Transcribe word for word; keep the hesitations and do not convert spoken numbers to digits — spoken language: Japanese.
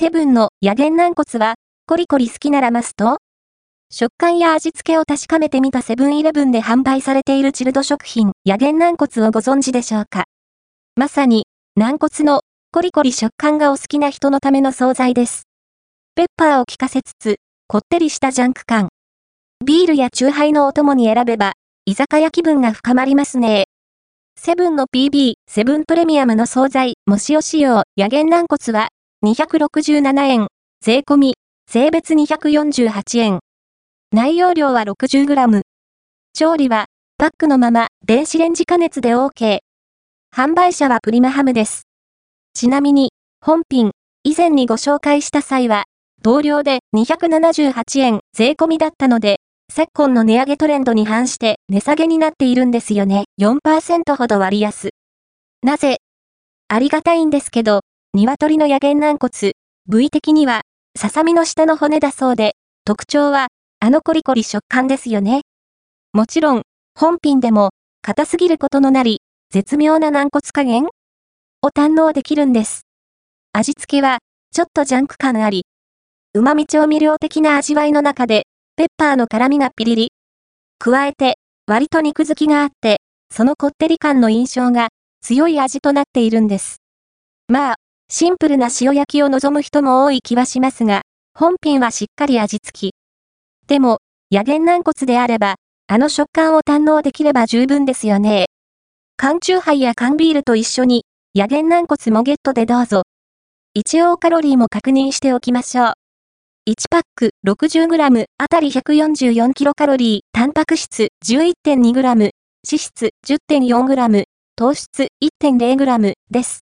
セブンの野源軟骨は、コリコリ好きならますと、食感や味付けを確かめてみたセブンイレブンで販売されているチルド食品、野源軟骨をご存知でしょうか。まさに、軟骨のコリコリ食感がお好きな人のための惣菜です。ペッパーを効かせつつ、こってりしたジャンク感。ビールやチューハイのお供に選べば、居酒屋気分が深まりますね。セブンの ピービー、セブンプレミアムの惣菜、もしお仕様、野源軟骨は、にひゃくろくじゅうななえん、税込み、税別にひゃくよんじゅうはちえん。内容量は ろくじゅうグラム。調理は、パックのまま、電子レンジ加熱で オーケー。販売者はプリマハムです。ちなみに、本品、以前にご紹介した際は、同量でにひゃくななじゅうはちえん税込みだったので、昨今の値上げトレンドに反して値下げになっているんですよね。よんパーセント ほど割安。なぜ？ありがたいんですけど、鶏の野源軟骨、部位的には、ささみの下の骨だそうで、特徴は、あのコリコリ食感ですよね。もちろん、本品でも、硬すぎることのなり、絶妙な軟骨加減を堪能できるんです。味付けは、ちょっとジャンク感あり、旨味調味料的な味わいの中で、ペッパーの辛みがピリリ。加えて、割と肉付きがあって、そのこってり感の印象が強い味となっているんです。まあ、シンプルな塩焼きを望む人も多い気はしますが、本品はしっかり味付き。でも、野源軟骨であれば、あの食感を堪能できれば十分ですよね。缶チューハイや缶ビールと一緒に、野源軟骨もゲットでどうぞ。一応カロリーも確認しておきましょう。いちパック ろくじゅうグラム あたり ひゃくよんじゅうよんキロカロリー、タンパク質 じゅういってんにグラム、脂質 じゅってんよんグラム、糖質 いってんゼログラム です。